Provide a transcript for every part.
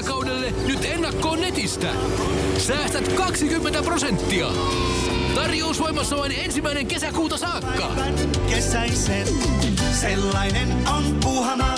kesäkaudelle nyt ennakkoon netistä. Säästät 20%. Tarjous voimassa vain 1. kesäkuuta saakka. Päivän kesäisen, sellainen on Puuhamaa.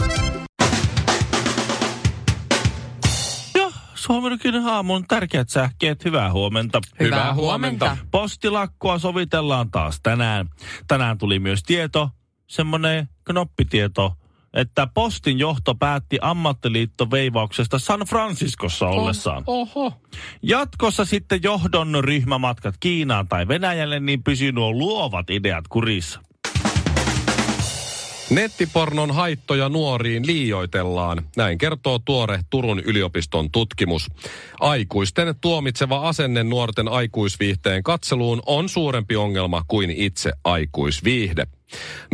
Suomirokin aamun tärkeät sähkeet. Hyvää huomenta. Hyvää huomenta. Postilakkoa sovitellaan taas tänään. Tänään tuli myös tieto, semmoinen knoppitieto, että postin johto päätti ammattiliittoveivauksesta San Franciscossa ollessaan. Oho. Jatkossa sitten johdon ryhmämatkat Kiinaan tai Venäjälle, niin pysyy nuo luovat ideat kurissa. Nettipornon haittoja nuoriin liioitellaan. Näin kertoo tuore Turun yliopiston tutkimus. Aikuisten tuomitseva asenne nuorten aikuisviihteen katseluun on suurempi ongelma kuin itse aikuisviihde.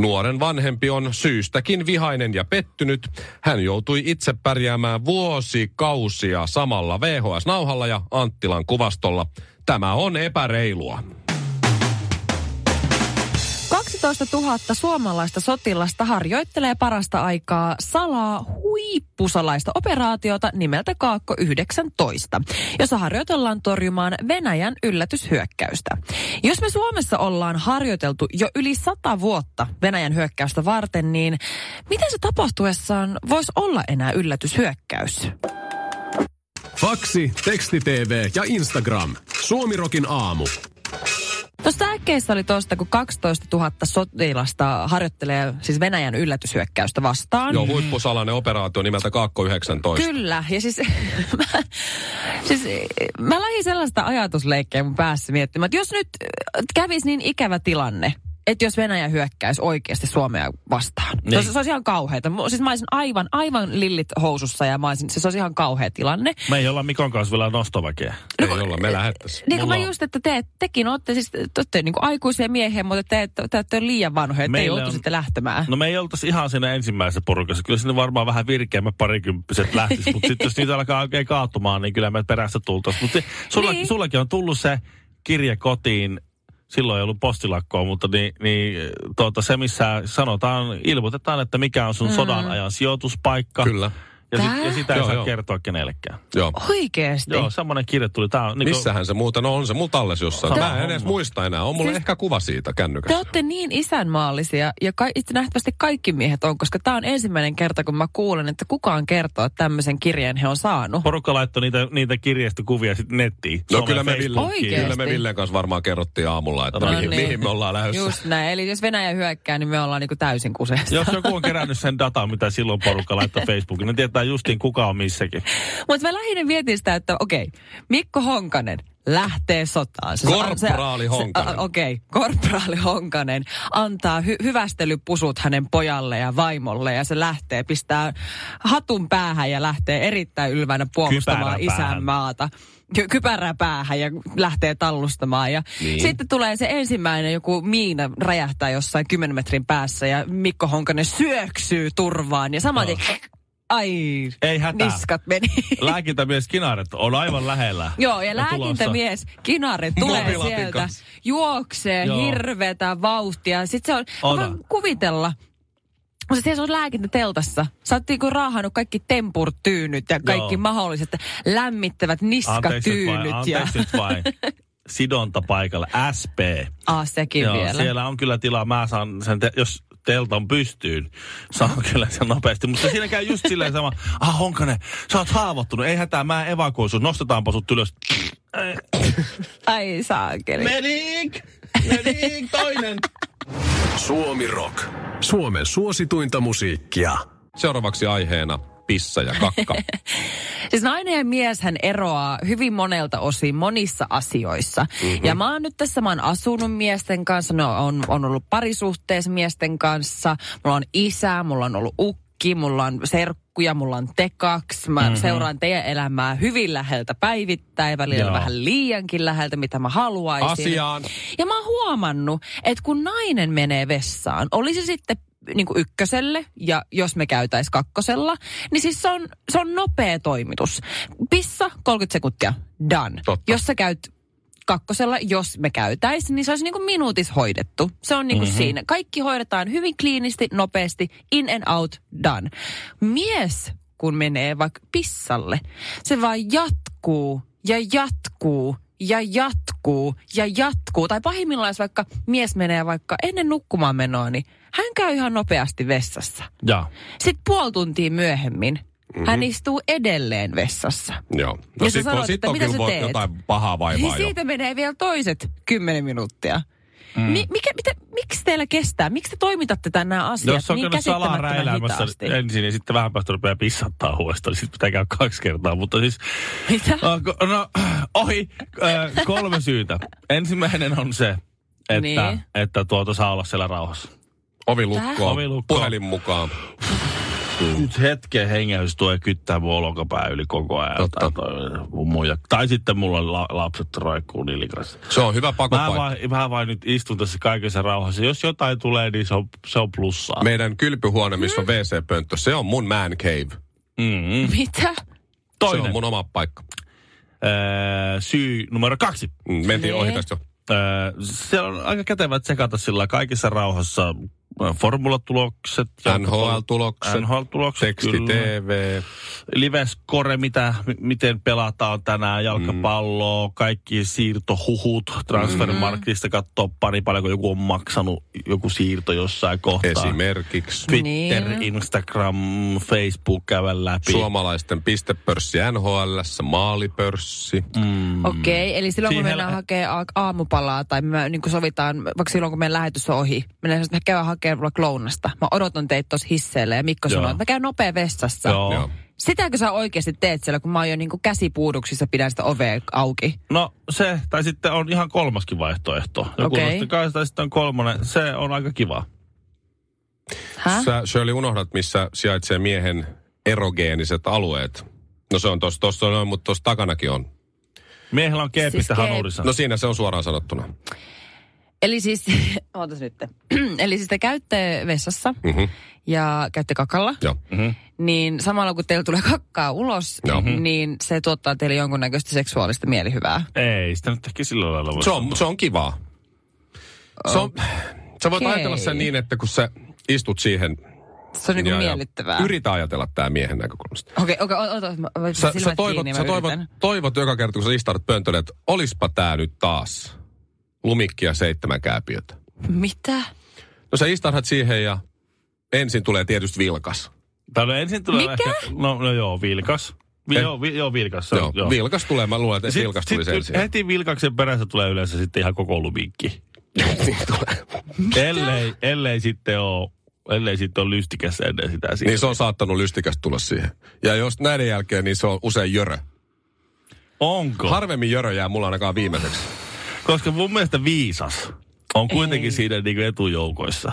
Nuoren vanhempi on syystäkin vihainen ja pettynyt. Hän joutui itse pärjäämään vuosikausia samalla VHS-nauhalla ja Anttilan kuvastolla. Tämä on epäreilua. 12 000 suomalaista sotilasta harjoittelee parasta aikaa salaa huippusalaista operaatiota nimeltä Kaakko-19, jossa harjoitellaan torjumaan Venäjän yllätyshyökkäystä. Jos me Suomessa ollaan harjoiteltu jo yli 100 vuotta Venäjän hyökkäystä varten, niin miten se tapahtuessaan voisi olla enää yllätyshyökkäys? Faksi, teksti-tv ja Instagram. Suomirokin aamu. Tuossa äkeissä oli tuosta, kun 12 000 sotilasta harjoittelee siis Venäjän yllätyshyökkäystä vastaan. Joo, huippusalainen operaatio nimeltä Kaakko-19. Kyllä, ja siis mä lähdin sellaista ajatusleikkeä mun päässä miettimään, että jos nyt kävisi niin ikävä tilanne, että jos Venäjä hyökkäisi oikeasti Suomea vastaan. Niin. Se olisi ihan kauheata. Siis mä olisin aivan lillit housussa ja se olisi ihan kauhea tilanne. Me ei olla Mikon kanssa vielä nostoväkeä. No, ei olla, me lähettäisiin. Niin kuin mä just, että tekin olette siis niin kuin aikuisia miehiä, mutta te olette liian vanhoja, että ei joutuisitte lähtemään. No me ei oltaisi ihan siinä ensimmäisessä porukassa. Kyllä sinne varmaan vähän virkeämmä parikymppiset lähtisi, mutta sitten jos niitä alkaa oikein kaatumaan, niin kyllä me perässä tultaisiin. Mutta sullakin on tullut se kirje kotiin. Silloin ei ollut postilakkoa, mutta se, missä ilmoitetaan, että mikä on sun sodan ajan sijoituspaikka. Kyllä. Ja sitä ei saa kertoa kenellekään. Joo. Oikeesti? Joo, semmoinen kirje tuli. Tää on, missähän se muuta? No on se mulla tallessa jossain. Mä en edes muista enää. On mulla ehkä kuva siitä kännykässä. Te olette niin isänmaallisia ja itse nähtävästi kaikki miehet on, koska tää on ensimmäinen kerta, kun mä kuulen, että kukaan kertoo, että tämmöisen kirjeen he on saanut. Porukka laittoi niitä kirjeistä kuvia sitten nettiin. No kyllä me Villen kanssa varmaan kerrottiin aamulla, että mihin me ollaan lähdössä. Just näin. Eli jos Venäjä hyökkää, niin me ollaan niinku täysin kuseessa. Jos joku on kerännyt sen datan, mitä silloin porukka laittoi Facebookiin, niin tietää justiin kuka on missäkin. Mutta mä lähinnä mietin sitä, että Mikko Honkanen lähtee sotaan. Korporaali Honkanen. Korporaali Honkanen antaa hyvästelypusut hänen pojalle ja vaimolle ja se lähtee, pistää hatun päähän ja lähtee erittäin ylvänä puolustamaan isänmaata. Kypärää päähän ja lähtee tallustamaan. Ja sitten tulee se ensimmäinen, joku miina räjähtää jossain 10 metrin päässä ja Mikko Honkanen syöksyy turvaan ja saman ai, ei hätää. Niskat meni. Lääkintämies Kinaret on aivan lähellä. Joo, ja lääkintämies Kinaret tulee sieltä, juoksee hirveätä vauhtia. Sitten se on vaan kuvitella. Mutta siellä on lääkintäteltassa. Sä oot raahannut kaikki tempurtyynyt ja kaikki mahdolliset lämmittävät niskatyynyt. Anteeksi nyt vain. Sidonta paikalla. SP. Sekin vielä. Siellä on kyllä tilaa. Mä saan sen, jos teltan pystyyn. Saan kyllä sen nopeasti. Mutta siinä käy just silleen sama. Honkanen, sä oot haavoittunut. Ei hätää, mä evakuoin sut. Nostetaanpa sut ylös. Ai saakeli. Medik, toinen. Suomi Rock. Suomen suosituinta musiikkia. Seuraavaksi aiheena pissa ja kakka. Siis nainen ja mieshän eroaa hyvin monelta osin monissa asioissa. Mm-hmm. Ja mä oon asunut miesten kanssa, on ollut parisuhteessa miesten kanssa, mulla on isä, mulla on ollut ukki, mulla on serkkuja, mulla on te kaksi. Mä seuraan teidän elämää hyvin läheltä päivittäin, välillä vähän liiankin läheltä, mitä mä haluaisin. Asiaan. Ja mä oon huomannut, että kun nainen menee vessaan, olisi sitten niin kuin ykköselle, ja jos me käytäis kakkosella, niin siis se on nopea toimitus. Pissa, 30 sekuntia, done. Totta. Jos sä käyt kakkosella, jos me käytäis, niin se olisi niin kuin minuutis hoidettu. Se on niin kuin siinä. Kaikki hoidetaan hyvin kliinisti, nopeasti, in and out, done. Mies kun menee vaikka pissalle. Se vaan jatkuu ja jatkuu ja jatkuu ja jatkuu. Tai pahimmillaan, jos vaikka mies menee vaikka ennen nukkumaan menoa, niin hän käy ihan nopeasti vessassa. Ja. Sitten puoli tuntia myöhemmin. Mm-hmm. Hän istuu edelleen vessassa. Joo. No ja sit on mitä kyllä teet? Jotain pahaa vaivaa niin jo. Siitä menee vielä toiset 10 minuuttia. Mm. Miksi teillä kestää? Miksi te toimitatte tänne nämä asiat niin käsittämättömän hitaasti? Jos on niin kyllä salaa räilämässä ensin ja sitten vähän päästä rupeaa pissattaa huolesta, niin sitten pitää käydä 2 kertaa. Mutta siis, mitä? No, ohi. 3 syytä. Ensimmäinen on se, että, niin. Että saa olla siellä rauhassa. Ovi lukkoon. Puhelin mukaan. Nyt hetken hengäys tulee kyttää mun olkapää yli koko ajan. Tai sitten mulla on lapset roikkuu nilkassa. Se on hyvä pakopaikka. Mä vain nyt istun tässä kaikessa rauhassa. Jos jotain tulee, niin se on plussaa. Meidän kylpyhuone, missä on WC-pönttö, se on mun man cave. Mm-hmm. Mitä? Toinen. Se on mun oma paikka. Syy numero 2. Mentiin ohi tästä jo. Se on aika kätevä tsekata sillä kaikessa rauhassa. Formulatulokset, NHL-tulokset, teksti, kyllä. TV. Liveskore, miten pelataan tänään, jalkapalloa, kaikki siirtohuhut. Transfermarktista katsoo pari paljon, kun joku on maksanut joku siirto jossain kohtaa. Esimerkiksi. Twitter, niin. Instagram, Facebook käydään läpi. Suomalaisten pistepörssi NHL:ssä, maalipörssi. Okei, eli silloin kun mennään hakemaan aamupalaa, tai me niin sovitaan, vaikka silloin kun meidän lähetys on ohi, mennään käydään hakemaan lounasta. Mä odotan teitä tossa hisseillä ja Mikko sanoo, että mä käyn nopea vessassa. Joo. Sitäkö sä oikeasti teet siellä, kun mä oon jo niin kuin käsipuuduksissa, pidän sitä ovea auki? No se, tai sitten on ihan 3:skin vaihtoehto. Joku nostakaa, tai sitten on 3. Se on aika kiva. Sä, Shirley, unohdat, missä sijaitsee miehen erogeeniset alueet. No se on tossa noin, mutta tossa takanakin on. Miehellä on keepistä hanuurissa. No siinä se on suoraan sanottuna. Eli siis, ootas nyt. Eli siis te käytte vessassa ja käytte kakalla. Joo. Mm-hmm. Niin samalla kun teillä tulee kakkaa ulos, niin se tuottaa teille jonkunnäköistä seksuaalista mielihyvää. Ei, sitä nyt ehkä sillä lailla. Se on kivaa. Sä voit ajatella sen niin, että kun sä istut siihen. Se on niin kuin miellyttävää. Yritä ajatella tää miehen näkökulmasta. Okei, ota. Sä toivot joka kerta, kun sä istaudut pöntölle, että olispa tää nyt taas. Lumikkia 7 kääpiötä. Mitä? No sä istarhat siihen ja ensin tulee tietysti vilkas. Mikä? Ehkä, no joo, vilkas. Vilkas. Joo. Vilkas tulee, mä luulen, että vilkas tuli sen ensin. Heti vilkaksen perässä tulee yleensä sitten ihan koko lumikki. Ellei sitten ole lystikässä ennen sitä. Niin se on saattanut lystikästä tulla siihen. Ja jos näiden jälkeen, niin se on usein jörö. Onko? Harvemmin jörö jää mulla ainakaan viimeiseksi. Koska mun mielestä viisas on kuitenkin siinä niinku etujoukoissa.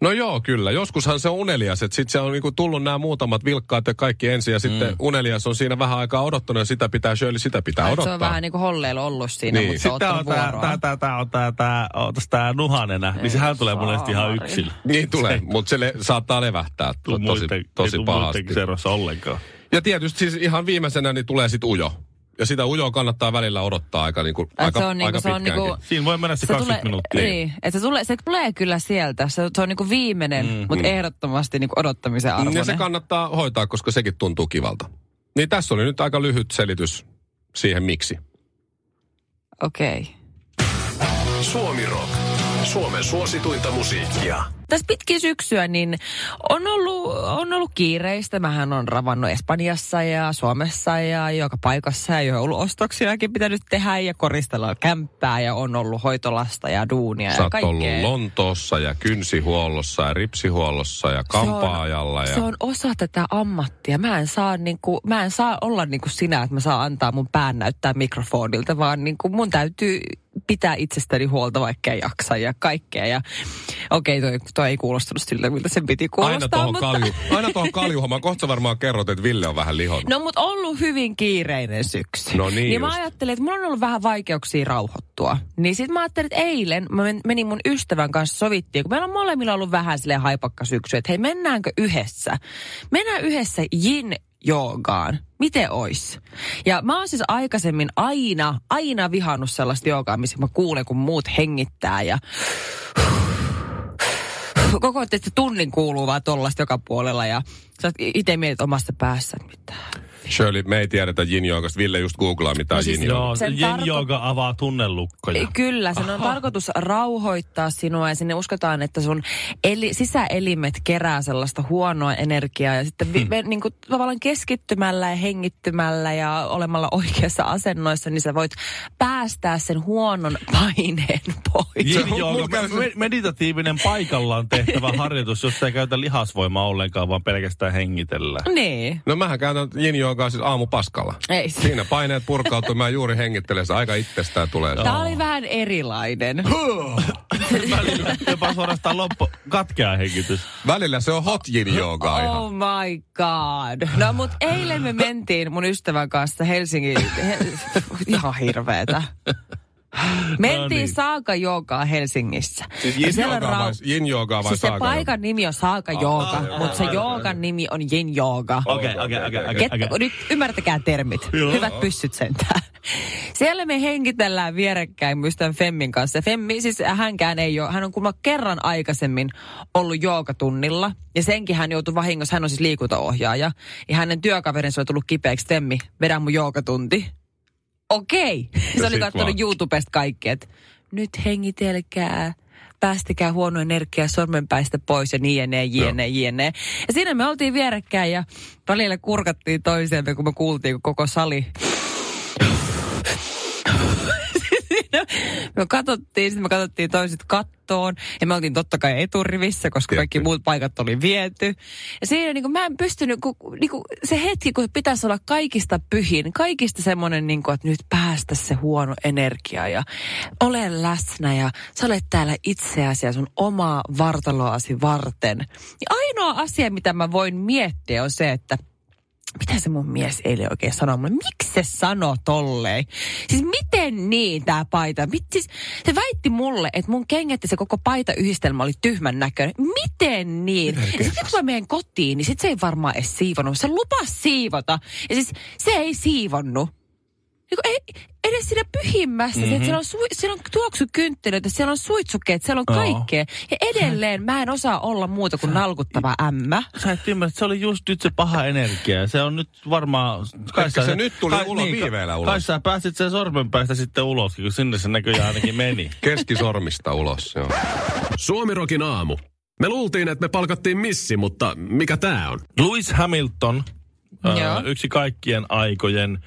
No joo, kyllä. Joskushan se on unelias. Sitten se on niinku tullut nämä muutamat vilkkaat ja kaikki ensin. Ja sitten unelias on siinä vähän aikaa odottanut ja sitä pitää odottaa. Se on vähän niinku holleilla ollut siinä, niin. Mutta se on ottanut vuoroa. Tämä nuhanenä. Niin sehän tulee monesti ihan yksin. Niin tulee, mutta se saattaa levähtää tosi pahasti. Ja tietysti siis ihan viimeisenä niin tulee sitten ujo. Ja sitä ujoa kannattaa välillä odottaa aika pitkäänkin. Siinä voi mennä se 20 minuuttia. Niin, että se tulee kyllä sieltä. Se on niinku viimeinen, mutta ehdottomasti niinku odottamisen arvoinen. Ja se kannattaa hoitaa, koska sekin tuntuu kivalta. Niin tässä oli nyt aika lyhyt selitys siihen miksi. Okei. Suomi Rock. Suomen suosituinta musiikkia. Tässä pitkin syksyä niin on ollut kiireistä. Mähän on ravannut Espanjassa ja Suomessa ja joka paikassa ja on ollut ostoksiakin pitänyt tehdä ja koristella kämppää ja on ollut hoitolasta ja duunia ja kaikkea. Sä oot ollut Lontoossa ja kynsihuollossa ja ripsihuollossa ja kampaajalla. Se on osa tätä ammattia. Mä en saa olla niin kuin sinä, että mä saan antaa mun pään näyttää mikrofonilta, vaan niin kuin mun täytyy pitää itsestäni huolta, vaikka ei jaksa ja kaikkea. Ja Okei, toi ei kuulostanut siltä, miltä sen piti kuulostaa. Aina tuohon kaljuhommaan. Kohta varmaan kerrot, että Ville on vähän lihonut. No, mutta ollut hyvin kiireinen syksy. No niin. Ja mä ajattelin, että mulla on ollut vähän vaikeuksia rauhoittua. Niin sit mä ajattelin, että eilen mä menin mun ystävän kanssa, sovittiin, kun meillä on molemmilla ollut vähän silleen haipakka syksy, että hei, mennäänkö yhdessä? Mennään yhdessä Gin-joukaan. Miten ois? Ja mä oon siis aikaisemmin aina vihannut sellaista joogaa, missä mä kuulen, kun muut hengittää ja koko tietysti tunnin kuuluu vaan tollaista joka puolella ja sä oot ite mietit omasta päässä mitään. Shirley, me ei tiedetä Gin-joukasta. Ville just googlaa, mitä on Gin-jouka. Gin-jouka avaa tunnelukkoja. Kyllä, sen on tarkoitus rauhoittaa sinua ja sinne uskotaan, että sun sisäelimet kerää sellaista huonoa energiaa. Ja sitten niin kuin, tavallaan keskittymällä ja hengittymällä ja olemalla oikeassa asennoissa, niin sä voit päästää sen huonon paineen pois. Gin-jouka, meditatiivinen paikallaan tehtävä harjoitus, jossa ei käytä lihasvoimaa ollenkaan, vaan pelkästään hengitellä. Niin. No mähän käytän Gin-jouka. Siis aamupaskalla. Ei. Siinä paineet purkautuu, mä juuri hengittelen, se aika itsestään tulee. Tää oli vähän erilainen. Välillä jopa suorastaan katkeaa hengitys. Välillä se on hot Gin-jouka ihan. Oh my god. No mut eilen me mentiin mun ystävän kanssa Helsingin. Ihan hirveetä. Mentiin saakajoukaan Helsingissä. Siis Gin-joukaa vai saakajoukaa? Siis se paikan nimi on saakajouka, mutta se joukan nimi on Gin-jouka. Okei. Nyt ymmärtäkää termit. Joo. Hyvät pyssyt sentään. Siellä me hengitellään vierekkäin myös tämän Femmin kanssa. Femmi, siis hänkään ei ole, hän on kuulemma kerran aikaisemmin ollut joogatunnilla. Ja senkin hän joutui vahingossa, hän on siis liikuntaohjaaja. Ja hänen työkaverinsa oli tullut kipeäksi, Femmi, vedä mun joogatunti. Okei. Se oli katsonut YouTubesta kaikki, että nyt hengitelkää, päästäkää huono energia sormenpäistä pois ja jne. Ja siinä me oltiin vierekkäin ja välillä kurkattiin toiseemme, kun me kuultiin, kun koko sali. Me katsottiin toiset kattoon ja me oltiin totta kai eturivissä, koska kaikki muut paikat oli viety. Ja siinä niin kuin, mä en pystynyt, niin kuin, se hetki, kun pitäisi olla kaikista pyhin, kaikista semmoinen, niin kuin, että nyt päästä se huono energia ja ole läsnä ja sä olet täällä itseäsi ja sun omaa vartaloasi varten. Ja ainoa asia, mitä mä voin miettiä on se, että mitä se mun mies eilen oikein sanoi mulle? Miksi se sanoi tolleen? Siis miten niin tää paita? Siis, se väitti mulle, että mun kengät ja se koko paitayhdistelmä oli tyhmän näköinen. Miten niin? Sitten kun mä menen kotiin, niin sit se ei varmaan edes siivonnut. Se lupasi siivota. Ja siis se ei siivonnut. Niin ei edes siinä pyhimmässä. Mm-hmm. Siellä on tuoksukynttilöitä, siellä on suitsukkeet, siellä on kaikkea. Ja edelleen mä en osaa olla muuta kuin nalkuttava ämmä. Sä et ymmärrä, se oli just nyt se paha energia. Se on nyt varmaan. Se nyt tuli ulos niin, viiveellä ulos. Kai sä pääsit sen sormen päästä sitten ulos, kun sinne se näköjään ainakin meni. Keskisormista ulos, joo. Suomi Rockin aamu. Me luultiin, että me palkattiin missi, mutta mikä tää on? Lewis Hamilton, yksi kaikkien aikojen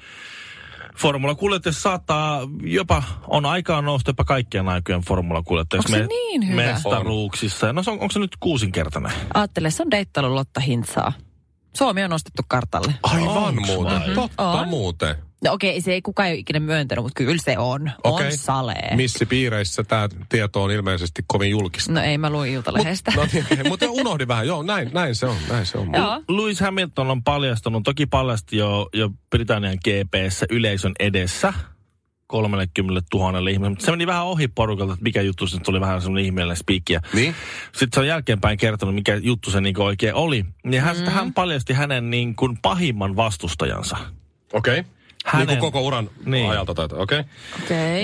formulakuljettaja, saattaa jopa, on aikaa nousta jopa kaikkien aikojen formulakuljettajaksi. Onko se niin hyvä? Mestaruuksissa. No onko se nyt 6-kertainen? Aattele, se on deittailu Lotta Hintzaa. Suomi on nostettu kartalle. Aivan muuten. Totta muuten. No okei, se ei kukaan ole ikinä myöntänyt, mutta kyllä se on. Okay. On salee. Missipiireissä tämä tieto on ilmeisesti kovin julkista. No ei, mä luin Iltalehdestä. Mutta unohdin vähän. Joo, näin se on. Lewis Hamilton on paljastunut, toki paljasti jo Britannian GP:ssä yleisön edessä 30 000 ihmiselle. Mutta se meni vähän ohi porukalta, että mikä juttu se tuli vähän semmoinen ihmeellinen spiikkiä. Niin? Sitten se on jälkeenpäin kertonut, mikä juttu se niinku oikein oli. Ja hän paljasti hänen niin kuin pahimman vastustajansa. Okei. Okay. Hänen, niin kuin koko uran ajalta tätä, okei.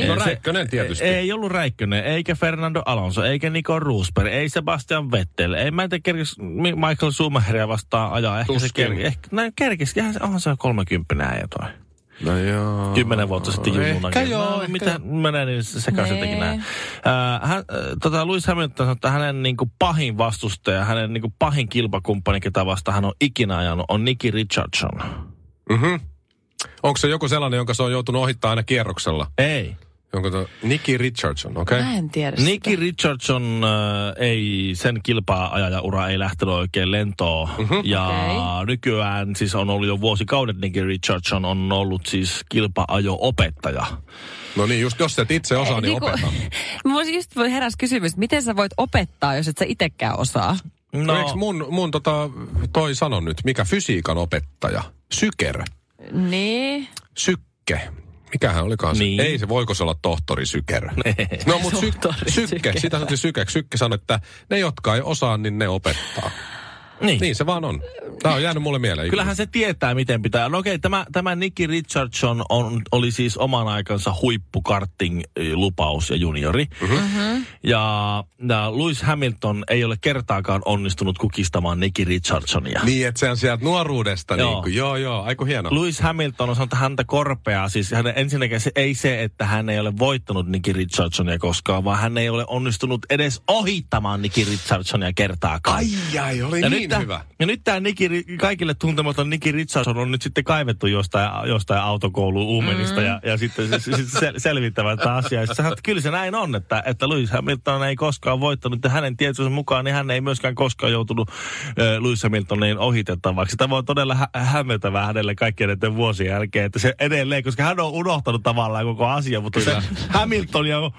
No Räikkönen tietysti. Ei ollut Räikkönen, eikä Fernando Alonso, eikä Nico Rosberg, ei Sebastian Vettel. Ei mä en tiedä, kerkis Michael Schumacheria vastaan ajaa. Ehkä tuskin. Onhan se 30 äijä toi. No joo. 10 vuotta sitten junnakin. Mitä menee niin sekaisin jotenkin näin. Lewis Hamilton sanoi, että hänen niinku pahin vastustaja, hänen niinku pahin kilpakumppani, ketä vastaan hän on ikinä ajanut, on Nicky Richardson. Mhm. Onko se joku sellainen, jonka se on joutunut ohittaa aina kierroksella? Ei. Nicky Richardson, okei? Mä en tiedä sitä. Nicky Richardson ei, sen kilpaa-ajajaura ei lähtenyt oikein lentoon. Mm-hmm. Ja nykyään siis on ollut jo vuosikaudet, Nicky Richardson on ollut siis kilpa-ajo-opettaja. No niin, just jos et itse osaa, niin opeta. Mulla just heräsi kysymys, miten sä voit opettaa, jos et sä itekään osaa? No. Eikö mun toi sano nyt, mikä fysiikan opettaja? Sykerö. Niin. Sykke. Mikähän olikaan se? Niin. Ei se, voiko se olla tohtori Sykerö? No, mutta sykke. Sitä sanottiin sykeksi. Sykke sanoi, että ne, jotka ei osaa, niin ne opettaa. Niin se vaan on. Tämä on jäänyt mulle mieleen. Kyllähän se tietää, miten pitää. No okei, tämä Nicky Richardson oli siis oman aikansa huippukarting-lupaus ja juniori. Mm-hmm. Ja Lewis Hamilton ei ole kertaakaan onnistunut kukistamaan Nicky Richardsonia. Niin, että se on sieltä nuoruudesta. Joo, aiku hieno. Lewis Hamilton on sanonut häntä korpeaa. Siis hänen ensinnäkin se, että hän ei ole voittanut Nicky Richardsonia koskaan, vaan hän ei ole onnistunut edes ohittamaan Nicky Richardsonia kertaakaan. Ai, oli ja niin hyvä. Ja nyt tämä kaikille tuntematon Nicky Richardson on nyt sitten kaivettu jostain autokouluun Uumenista ja sitten selvittävät tämä asia. Kyllä se näin on, että Lewis Hamilton ei koskaan voittanut ja hänen tietoisen mukaan niin hän ei myöskään koskaan joutunut Lewis Hamiltonin ohitettavaksi. Tämä on todella hämmentävää hänelle kaikkien näiden vuosien jälkeen, että se edelleen, koska hän on unohtanut tavallaan koko asia, mutta se Hamiltonia on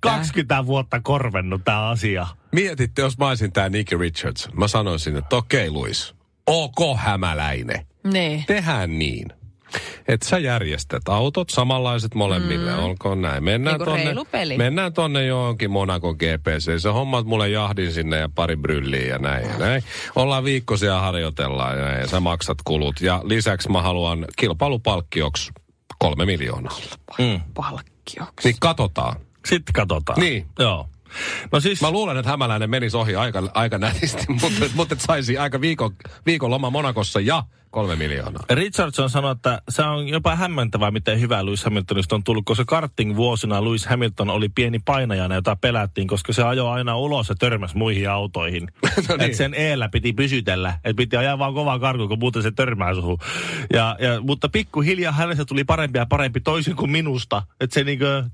20 vuotta korvennut tämä asia. Mietitte, jos mä olisin tää Nicky Richardson. Mä sanoisin, että okei Luis, ok hämäläinen. Nee. Tehdään niin, että sä järjestät autot samanlaiset molemmille. Olkoon näin. Mennään tonne johonkin Monaco GPC. Sä hommat mulle jahdin sinne ja pari brylliä ja näin. Ollaan viikkoisia harjoitellaan ja näin. Sä maksat kulut. Ja lisäksi mä haluan kilpailupalkkioksi 3 miljoonaa. Palkkioksi? Niin katsotaan. Sitten katsotaan. Niin. Joo. No siis, mä luulen, että hämäläinen menisi ohi aika nätisti, mutta saisi aika viikon loma Monakossa ja 3 miljoonaa. Richardson sanoi, että se on jopa hämmentävää, miten hyvä Lewis Hamiltonista on tullut, koska karting-vuosina Lewis Hamilton oli pieni painajana, jota pelättiin, koska se ajoi aina ulos ja törmäsi muihin autoihin. No niin. Että sen eellä piti pysytellä, että piti ajaa vaan kovaa karkuun, kun muuten se törmää suhun. Mutta pikkuhiljaa hänestä tuli parempi ja parempi toisin kuin minusta. Että se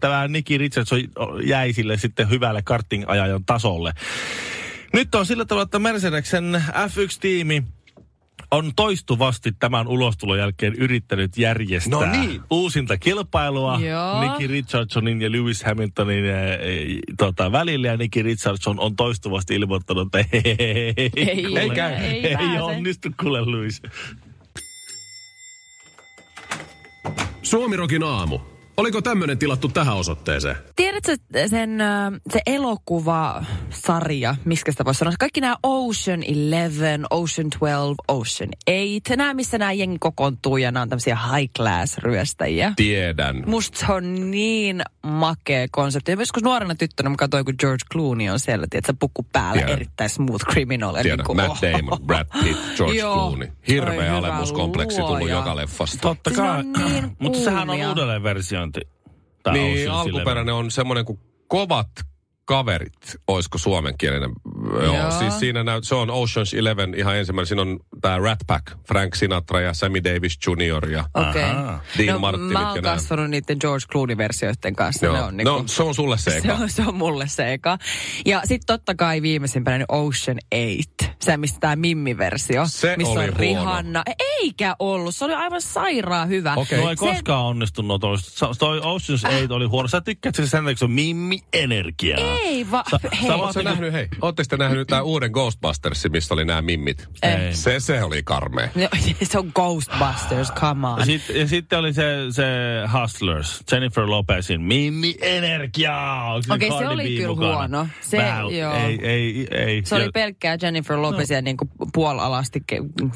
tämä Nicky Richardson jäi sille sitten hyvälle karting-ajajan tasolle. Nyt on sillä tavalla, että Mercedesen F1-tiimi on toistuvasti tämän ulostulon jälkeen yrittänyt järjestää uusinta kilpailua Nicky Richardsonin ja Lewis Hamiltonin välillä. Ja Nicky Richardson on toistuvasti ilmoittanut, että ei onnistu kuule Lewis. Suomi Rockin aamu. Oliko tämmöinen tilattu tähän osoitteeseen? Tiedätkö se elokuvasarja, miskä sitä voisi sanoa? Kaikki nämä Ocean 11, Ocean 12, Ocean 8. Nämä, missä nämä jengi kokoontuu ja nämä on tämmöisiä high class ryöstäjiä. Tiedän. Musta se on niin makea konsepti. Ja joskus nuorena tyttönä mä katsoin, kun George Clooney on siellä, tiedätkö, pukku päällä, erittäin smooth criminal. Tiedän, niin Matt Damon, Brad Pitt, George Clooney. Hirveä alemmuskompleksi tullut joka leffasta. Totta kai. Niin mutta sehän on uudelleen versio. Niin, alkuperäinen on semmoinen kuin kovat kaverit, olisiko suomenkielinen. Joo, siis siinä se on Oceans 11 ihan ensimmäinen. Siinä on tämä Rat Pack, Frank Sinatra ja Sammy Davis Jr. ja Dean Martinit. Mä oon kasvanut niiden George Clooney-versioiden kanssa. Se on sulle se eka. Se on mulle se eka. Ja sitten totta kai viimeisimpänä Ocean 8, se mistä tämä Mimmi-versio. Se missä oli on Rihanna. Eikä ollut, se oli aivan sairaan hyvä. Okay. No ei koskaan onnistunut. Toi Oceans 8 oli huono. Sä tykkäät sen takia, se on Mimmi-energiaa. Ei vaan. Ootte sitten nähnyt tämän uuden Ghostbustersin, missä oli nämä mimmit? Ei. Se oli karmea. No, se on Ghostbusters, come on. Sitten oli se Hustlers, Jennifer Lopezin Mimmi-energiaa. Okei, se oli kyllä huono. Se oli pelkkää Jennifer Lopezia niin kuin puolialasti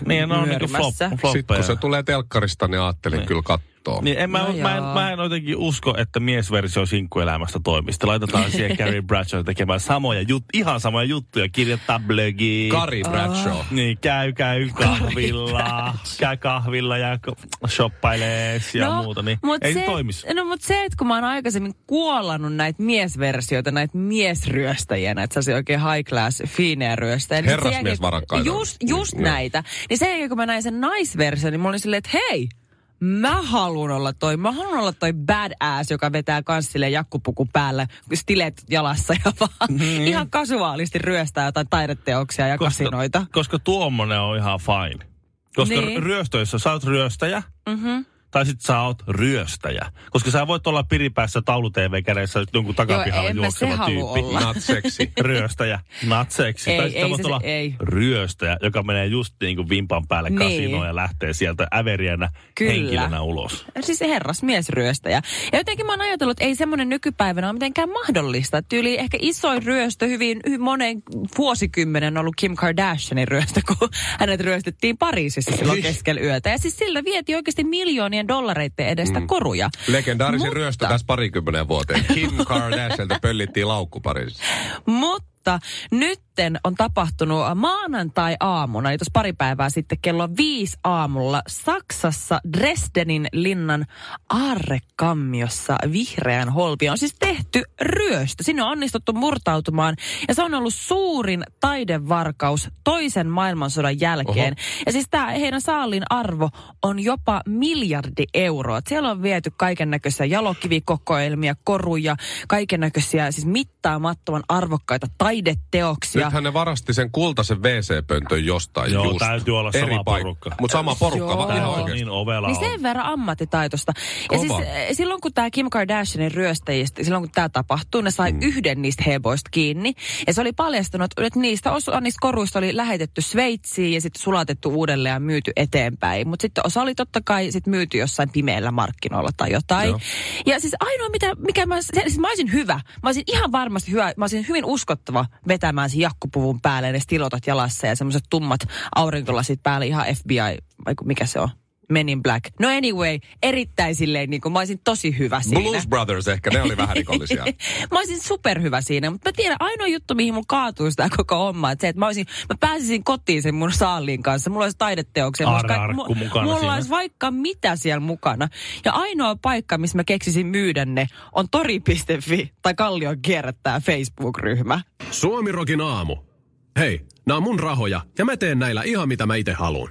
myörimässä. Niin, sitten kun se tulee telkkarista, niin ajattelin kyllä katsoa. Niin, mä en jotenkin usko, että miesversio sinkkuelämästä toimista. Laitetaan siihen Carrie Bradshaw tekemään ihan samoja juttuja. Kirjoittaa blogiin. Carrie Bradshaw. Niin, käy kahvilla. Käy kahvilla ja shoppailees ja muuta. Niin ei se toimisi. No, mutta se, että kun mä oon aikaisemmin kuollannut näitä miesversioita, näitä miesryöstäjiä, näitä sellaisia oikein high class fiineä ryöstäjiä. Niin herrasmiesvarakkaita. Just näitä. Niin sen jälkeen, kun mä näin sen naisversion, niin mä olin silleen, että hei, Mä haluun olla toi badass, joka vetää kans silleen jakkupuku päällä, stilet jalassa ja vaan ihan kasuaalisti ryöstää jotain taideteoksia ja kasinoita. Koska tuommoinen on ihan fine. Koska ryöstöissä sä oot ryöstäjä. tai sit sä oot ryöstäjä. Koska sä voit olla piripäässä taulu-tv-kädessä jonkun takapihalla juokseva tyyppi. Natseksi. Ryöstäjä. Natseksi. Tai sit sä voit olla ryöstäjä, joka menee just niin kuin vimpan päälle kasinoon ja lähtee sieltä äveriänä henkilönä ulos. Siis herrasmiesryöstäjä. Ja jotenkin mä oon ajatellut, että ei semmoinen nykypäivänä ole mitenkään mahdollista. Tyyli ehkä isoin ryöstö hyvin moneen vuosikymmenen on ollut Kim Kardashianin ryöstö, kun hänet ryöstettiin Pariisissa silloin keskellä yötä. Ja siis sillä vietiin oikeasti miljoonien dollareiden edestä koruja. Legendaarisin ryöstö tässä 20 vuoteen. Kim Kardashianilta pöllittiin laukku Pariisissa. Mutta nytten on tapahtunut maanantai-aamuna, eli tuossa pari päivää sitten kello 5 aamulla Saksassa Dresdenin linnan aarrekammiossa vihreän holviin on siis tehty ryöstö. Sinne on onnistuttu murtautumaan ja se on ollut suurin taidevarkaus toisen maailmansodan jälkeen. Oho. Ja siis tämä heidän saalin arvo on jopa 1 miljardi euroa. Siellä on viety kaikennäköisiä jalokivikokoelmia, koruja, kaikennäköisiä siis mittaamattoman arvokkaita taideteoksia. Nythän ne varasti sen kultaisen WC-pöntön jostain. Joo, täytyy olla sama porukka. Mutta sama porukka, vaan ihan oikeasti. Niin ovela on. Niin sen verran ammattitaitosta. Ja siis silloin, kun tämä Kim Kardashianin ryöstäjistä, silloin kun tämä tapahtuu, ne sai 1 niistä heboista kiinni. Ja se oli paljastunut, että niistä koruista oli lähetetty Sveitsiin ja sitten sulatettu uudelleen ja myyty eteenpäin. Mutta sitten osa oli totta kai sit myyty jossain pimeällä markkinoilla tai jotain. Joo. Ja siis ainoa, mikä mä olisin hyvä. Mä olisin ihan varmasti hyvä. Mä olisin hyvin uskottava vetämään sen jakkupuvun päälle ja ne stilotat jalassa ja semmoiset tummat aurinkolasit päälle ihan FBI, mikä se on? Men in Black. No anyway, erittäin silleen niin kuin mä olisin tosi hyvä siinä. Blues Brothers ehkä, ne oli vähän rikollisia. Mä olisin superhyvä siinä, mutta mä tiedän, ainoa juttu, mihin mun kaatuisi tää koko homma, että se, että mä pääsisin kotiin sen mun saallin kanssa, mulla olisi taideteoksia, mulla olisi vaikka mitä siellä mukana. Ja ainoa paikka, missä mä keksisin myydä ne, on tori.fi tai Kallion kierrättää Facebook-ryhmä. Suomi Rokin aamu. Hei, nää on mun rahoja ja mä teen näillä ihan mitä mä itse haluun.